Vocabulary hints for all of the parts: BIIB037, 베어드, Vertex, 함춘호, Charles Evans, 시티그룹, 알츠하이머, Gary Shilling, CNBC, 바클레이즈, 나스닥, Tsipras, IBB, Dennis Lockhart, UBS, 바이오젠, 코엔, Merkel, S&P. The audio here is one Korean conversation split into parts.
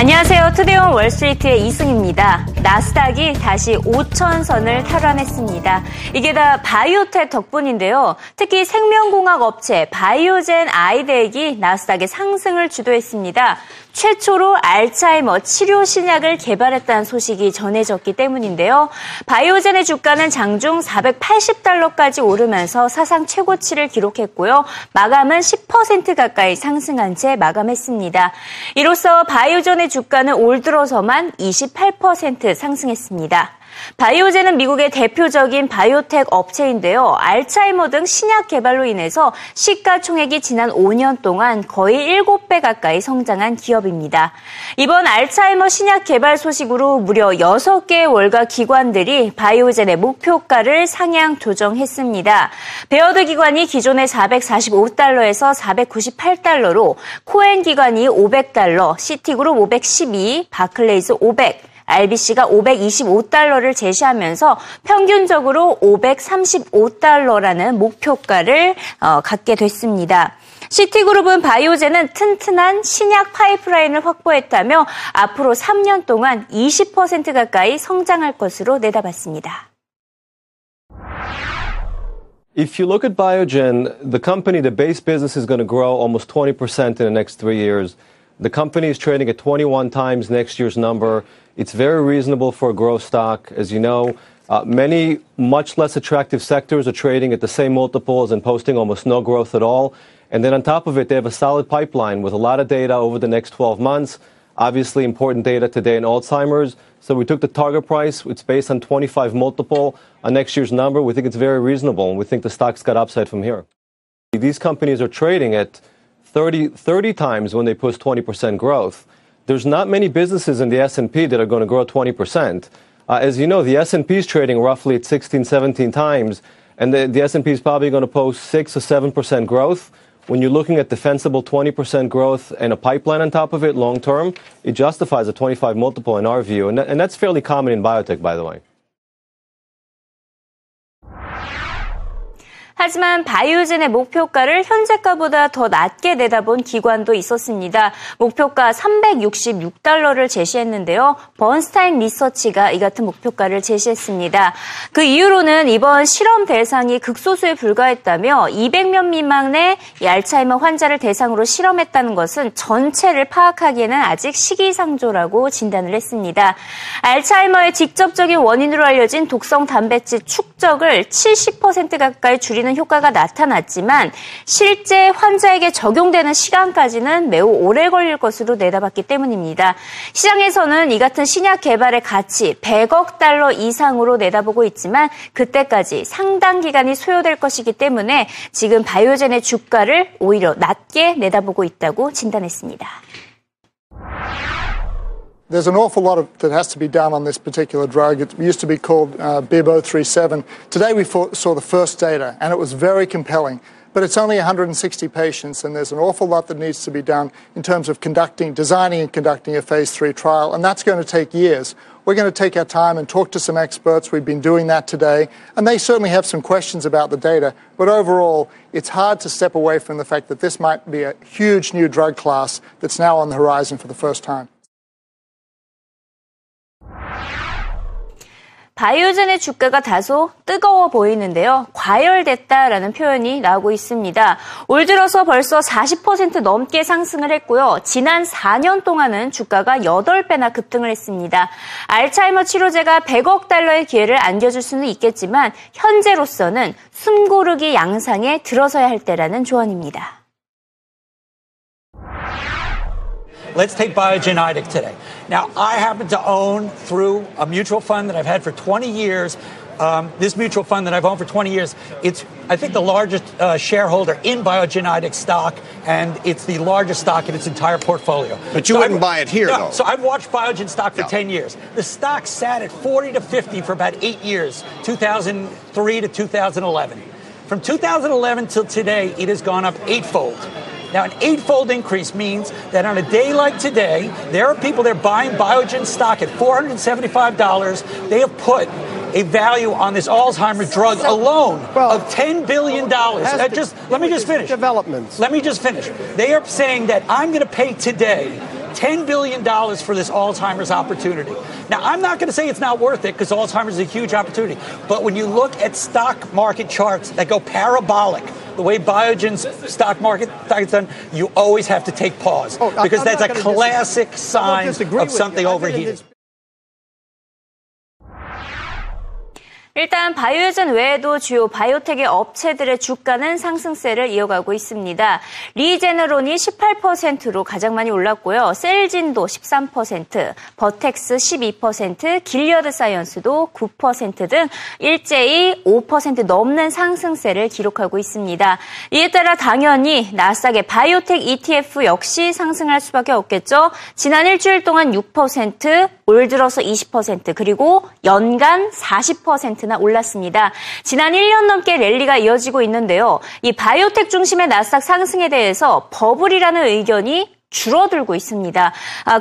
안녕하세요. 투데이온 월스트리트의 이승입니다. 나스닥이 다시 5,000선을 탈환했습니다. 이게 다 바이오텍 덕분인데요. 특히 생명공학 업체 바이오젠 아이덱이 나스닥의 상승을 주도했습니다. 최초로 알츠하이머 치료 신약을 개발했다는 소식이 전해졌기 때문인데요. 바이오젠의 주가는 장중 480달러까지 오르면서 사상 최고치를 기록했고요. 마감은 10% 가까이 상승한 채 마감했습니다. 이로써 바이오젠의 주가는 올 들어서만 28% 상승했습니다. 바이오젠은 미국의 대표적인 바이오텍 업체인데요. 알츠하이머 등 신약 개발로 인해서 시가총액이 지난 5년 동안 거의 7배 가까이 성장한 기업입니다. 이번 알츠하이머 신약 개발 소식으로 무려 6개의 월가 기관들이 바이오젠의 목표가를 상향 조정했습니다. 베어드 기관이 기존의 445달러에서 498달러로, 코엔 기관이 500달러, 시티그룹 512, 바클레이즈 500, RBC가 525달러를 제시하면서 평균적으로 535달러라는 목표가를 갖게 됐습니다. 시티그룹은 바이오젠은 튼튼한 신약 파이프라인을 확보했다며 앞으로 3년 동안 20% 가까이 성장할 것으로 내다봤습니다. If you look at Biogen, the company, the base business is going to grow almost 20% in the next 3 years. The company is trading at 21 times next year's number. It's very reasonable for a growth stock. As you know, many much less attractive sectors are trading at the same multiples and posting almost no growth at all. And then on top of it, they have a solid pipeline with a lot of data over the next 12 months. Obviously, important data today in Alzheimer's. So we took the target price. It's based on 25 multiple on next year's number. We think it's very reasonable, and we think the stock's got upside from here. These companies are trading at 30 times when they post 20% growth. There's not many businesses in the S&P that are going to grow 20%. As you know, the S&P is trading roughly at 16, 17 times, and the S&P is probably going to post 6 or 7% growth. When you're looking at defensible 20% growth and a pipeline on top of it long term, it justifies a 25 multiple in our view, and that's fairly common in biotech, by the way. 하지만 바이오젠의 목표가를 현재가보다 더 낮게 내다본 기관도 있었습니다. 목표가 366달러를 제시했는데요. 번스타인 리서치가 이 같은 목표가를 제시했습니다. 그 이유로는 이번 실험 대상이 극소수에 불과했다며 200명 미만의 알츠하이머 환자를 대상으로 실험했다는 것은 전체를 파악하기에는 아직 시기상조라고 진단을 했습니다. 알츠하이머의 직접적인 원인으로 알려진 독성 단백질 축적을 70% 가까이 줄이는 효과가 나타났지만 실제 환자에게 적용되는 시간까지는 매우 오래 걸릴 것으로 내다봤기 때문입니다. 시장에서는 이 같은 신약 개발의 가치 100억 달러 이상으로 내다보고 있지만 그때까지 상당 기간이 소요될 것이기 때문에 지금 바이오젠의 주가를 오히려 낮게 내다보고 있다고 진단했습니다. There's an awful lot that has to be done on this particular drug. It used to be called BIIB037. Today we saw the first data, and it was very compelling. But it's only 160 patients, and there's an awful lot that needs to be done in terms of designing and conducting a phase 3 trial, and that's going to take years. We're going to take our time and talk to some experts. We've been doing that today, and they certainly have some questions about the data. But overall, it's hard to step away from the fact that this might be a huge new drug class that's now on the horizon for the first time. 바이오젠의 주가가 다소 뜨거워 보이는데요. 과열됐다라는 표현이 나오고 있습니다. 올 들어서 벌써 40% 넘게 상승을 했고요. 지난 4년 동안은 주가가 8배나 급등을 했습니다. 알츠하이머 치료제가 100억 달러의 기회를 안겨줄 수는 있겠지만 현재로서는 숨고르기 양상에 들어서야 할 때라는 조언입니다. Let's take Biogen IDIC today. Now, I happen to own through a mutual fund that I've had for 20 years. This mutual fund that I've owned for 20 years, it's, I think, the largest shareholder in Biogen IDIC stock, and it's the largest stock in its entire portfolio. But you wouldn't buy it here, though. So I've watched Biogen stock for 10 years. The stock sat at 40 to 50 for about 8 years, 2003 to 2011. From 2011 till today, it has gone up 8-fold. Now, an 8-fold increase means that on a day like today, there are people that are buying Biogen stock at $475. They have put a value on this Alzheimer's drug alone of $10 billion. Let me just finish. They are saying that I'm going to pay today $10 billion for this Alzheimer's opportunity. Now, I'm not going to say it's not worth it because Alzheimer's is a huge opportunity. But when you look at stock market charts that go parabolic, the way Biogen's stock market is done, you always have to take pause because that's a classic sign of something overheated. 일단 바이오젠 외에도 주요 바이오텍의 업체들의 주가는 상승세를 이어가고 있습니다. 리제너론이 18%로 가장 많이 올랐고요. 셀진도 13%, 버텍스 12%, 길리어드 사이언스도 9% 등 일제히 5% 넘는 상승세를 기록하고 있습니다. 이에 따라 당연히 나스닥의 바이오텍 ETF 역시 상승할 수밖에 없겠죠. 지난 일주일 동안 6%, 올 들어서 20%, 그리고 연간 40% 올랐습니다. 지난 1년 넘게 랠리가 이어지고 있는데요. 이 바이오텍 중심의 나스닥 상승에 대해서 버블이라는 의견이 줄어들고 있습니다.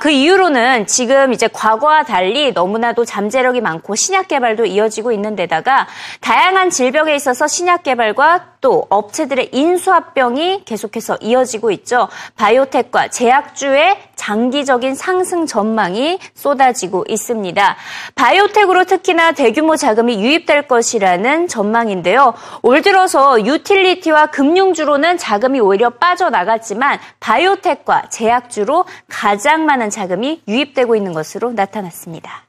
그 이유로는 지금 이제 과거와 달리 너무나도 잠재력이 많고 신약 개발도 이어지고 있는 데다가 다양한 질병에 있어서 신약 개발과 또 업체들의 인수합병이 계속해서 이어지고 있죠. 바이오텍과 제약주의 장기적인 상승 전망이 쏟아지고 있습니다. 바이오텍으로 특히나 대규모 자금이 유입될 것이라는 전망인데요. 올 들어서 유틸리티와 금융주로는 자금이 오히려 빠져나갔지만 바이오텍과 제약주로 가장 많은 자금이 유입되고 있는 것으로 나타났습니다.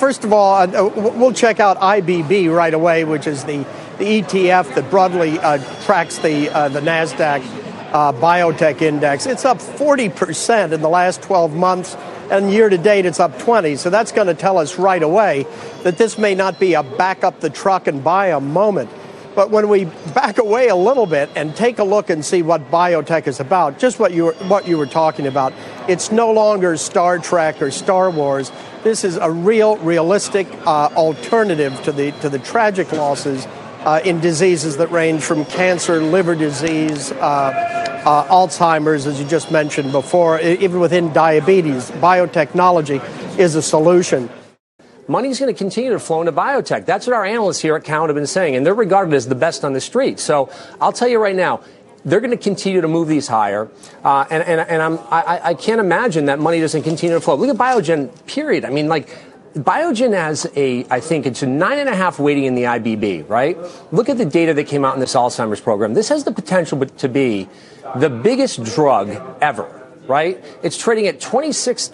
First of all, we'll check out IBB right away, which is the ETF that broadly tracks the NASDAQ biotech index. It's up 40% in the last 12 months, and year to date it's up 20. So that's going to tell us right away that this may not be a back up the truck and buy a moment. But when we back away a little bit and take a look and see what biotech is about, just what you were talking about, it's no longer Star Trek or Star Wars. This is a realistic alternative to the tragic losses in diseases that range from cancer, liver disease, Alzheimer's, as you just mentioned before, even within diabetes. Biotechnology is a solution. Money's going to continue to flow into biotech. That's what our analysts here at Cowen have been saying, and they're regarded as the best on the street. So I'll tell you right now, they're going to continue to move these higher, and I can't imagine that money doesn't continue to flow. Look at Biogen, period. I mean, like, Biogen has I think it's a 9.5 weighting in the IBB, right? Look at the data that came out in this Alzheimer's program. This has the potential to be the biggest drug ever. Right? It's trading at 26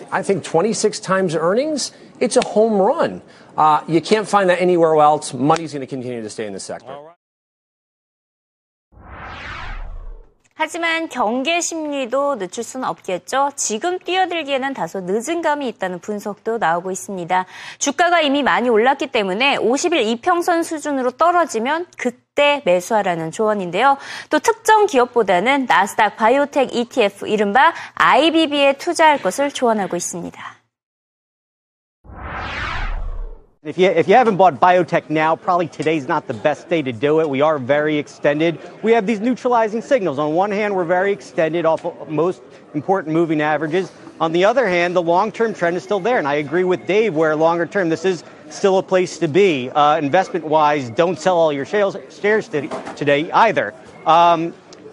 times earnings. It's a home run. You can't find that anywhere else. Money's going to continue to stay in the sector. 하지만 경계 심리도 늦출 수는 없겠죠. 지금 뛰어들기에는 다소 늦은 감이 있다는 분석도 나오고 있습니다. 주가가 이미 많이 올랐기 때문에 50일 이평선 수준으로 떨어지면 그때 매수하라는 조언인데요. 또 특정 기업보다는 나스닥 바이오텍 ETF 이른바 IBB에 투자할 것을 조언하고 있습니다. If you haven't bought biotech now, probably today's not the best day to do it. We are very extended. We have these neutralizing signals. On one hand, we're very extended off of most important moving averages. On the other hand, the long-term trend is still there. And I agree with Dave where longer term, this is still a place to be. Investment-wise, don't sell all your shares today either.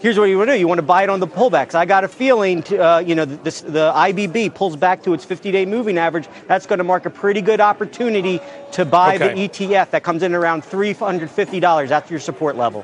Here's what you want to do. You want to buy it on the pullbacks. I got a feeling, the IBB pulls back to its 50-day moving average. That's going to mark a pretty good opportunity to buy the ETF that comes in around $350. That's your support level.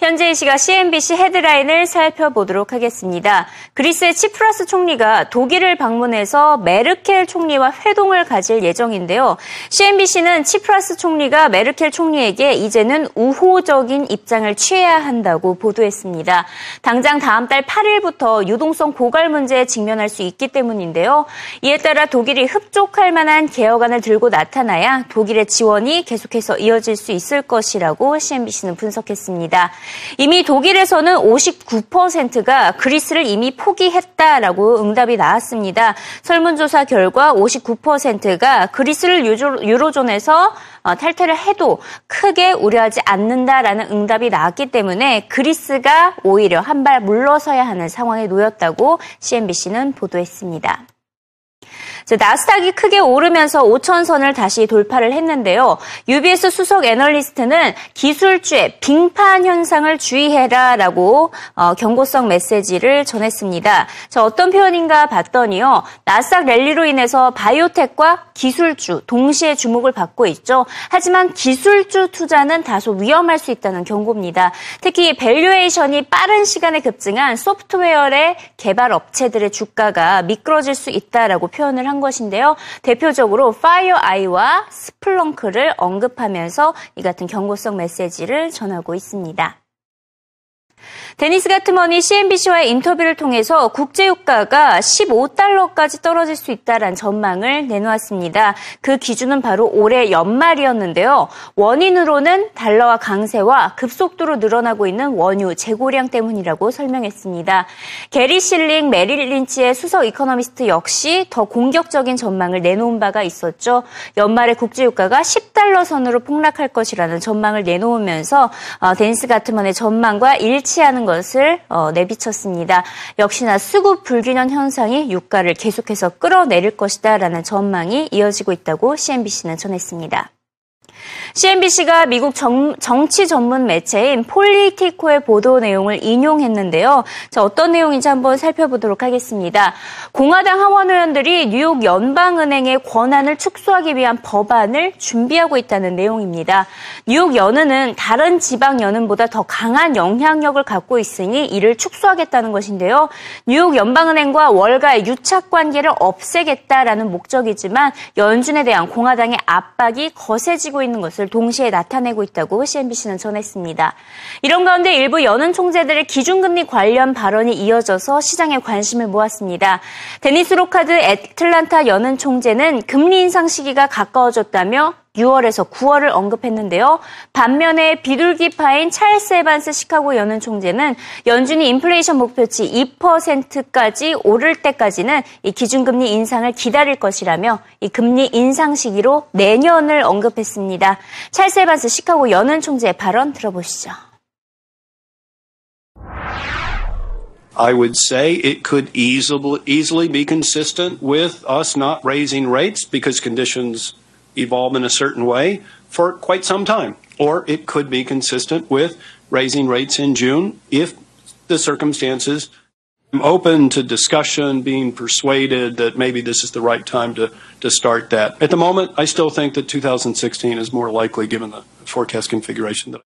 현재 이 시각 CNBC 헤드라인을 살펴보도록 하겠습니다. 그리스의 치프라스 총리가 독일을 방문해서 메르켈 총리와 회동을 가질 예정인데요. CNBC는 치프라스 총리가 메르켈 총리에게 이제는 우호적인 입장을 취해야 한다고 보도했습니다. 당장 다음 달 8일부터 유동성 고갈 문제에 직면할 수 있기 때문인데요. 이에 따라 독일이 흡족할 만한 개혁안을 들고 나타나야 독일의 지원이 계속해서 이어질 수 있을 것이라고 CNBC는 분석했습니다. 이미 독일에서는 59%가 그리스를 이미 포기했다라고 응답이 나왔습니다. 설문조사 결과 59%가 그리스를 유로존에서 탈퇴를 해도 크게 우려하지 않는다라는 응답이 나왔기 때문에 그리스가 오히려 한 발 물러서야 하는 상황에 놓였다고 CNBC는 보도했습니다. 나스닥이 크게 오르면서 5,000선을 다시 돌파를 했는데요. UBS 수석 애널리스트는 기술주의 빙판 현상을 주의해라라고 경고성 메시지를 전했습니다. 자, 어떤 표현인가 봤더니요. 나스닥 랠리로 인해서 바이오텍과 기술주 동시에 주목을 받고 있죠. 하지만 기술주 투자는 다소 위험할 수 있다는 경고입니다. 특히 밸류에이션이 빠른 시간에 급증한 소프트웨어의 개발 업체들의 주가가 미끄러질 수 있다라고 표현을 한 것인데요. 대표적으로 파이어아이와 스플렁크를 언급하면서 이 같은 경고성 메시지를 전하고 있습니다. 데니스 가트먼이 CNBC와의 인터뷰를 통해서 국제유가가 15달러까지 떨어질 수 있다는 전망을 내놓았습니다. 그 기준은 바로 올해 연말이었는데요. 원인으로는 달러와 강세와 급속도로 늘어나고 있는 원유 재고량 때문이라고 설명했습니다. 게리 실링 메릴 린치의 수석 이코노미스트 역시 더 공격적인 전망을 내놓은 바가 있었죠. 연말에 국제유가가 10달러 선으로 폭락할 것이라는 전망을 내놓으면서 데니스 가트먼의 전망과 일치하는 것을 내비쳤습니다. 역시나 수급 불균형 현상이 유가를 계속해서 끌어내릴 것이다라는 전망이 이어지고 있다고 CNBC는 전했습니다. CNBC가 미국 정치 전문 매체인 폴리티코의 보도 내용을 인용했는데요. 자, 어떤 내용인지 한번 살펴보도록 하겠습니다. 공화당 하원 의원들이 뉴욕 연방은행의 권한을 축소하기 위한 법안을 준비하고 있다는 내용입니다. 뉴욕 연은은 다른 지방 연은보다 더 강한 영향력을 갖고 있으니 이를 축소하겠다는 것인데요. 뉴욕 연방은행과 월가의 유착관계를 없애겠다라는 목적이지만 연준에 대한 공화당의 압박이 거세지고 있는 것을 동시에 나타내고 있다고 CNBC는 전했습니다. 이런 가운데 일부 연은 총재들의 기준금리 관련 발언이 이어져서 시장에 관심을 모았습니다. 데니스 로카드 애틀란타 연은 총재는 금리 인상 시기가 가까워졌다며 6월에서 9월을 언급했는데요. 반면에 비둘기파인 찰스 에반스 시카고 연은 총재는 연준이 인플레이션 목표치 2%까지 오를 때까지는 이 기준금리 인상을 기다릴 것이라며 이 금리 인상 시기로 내년을 언급했습니다. 찰스 에반스 시카고 연은 총재의 발언 들어보시죠. I would say it could easily be consistent with us not raising rates because conditions evolve in a certain way for quite some time, or it could be consistent with raising rates in June if the circumstances. I'm open to discussion, being persuaded that maybe this is the right time to start that. At the moment, I still think that 2016 is more likely given the forecast configuration that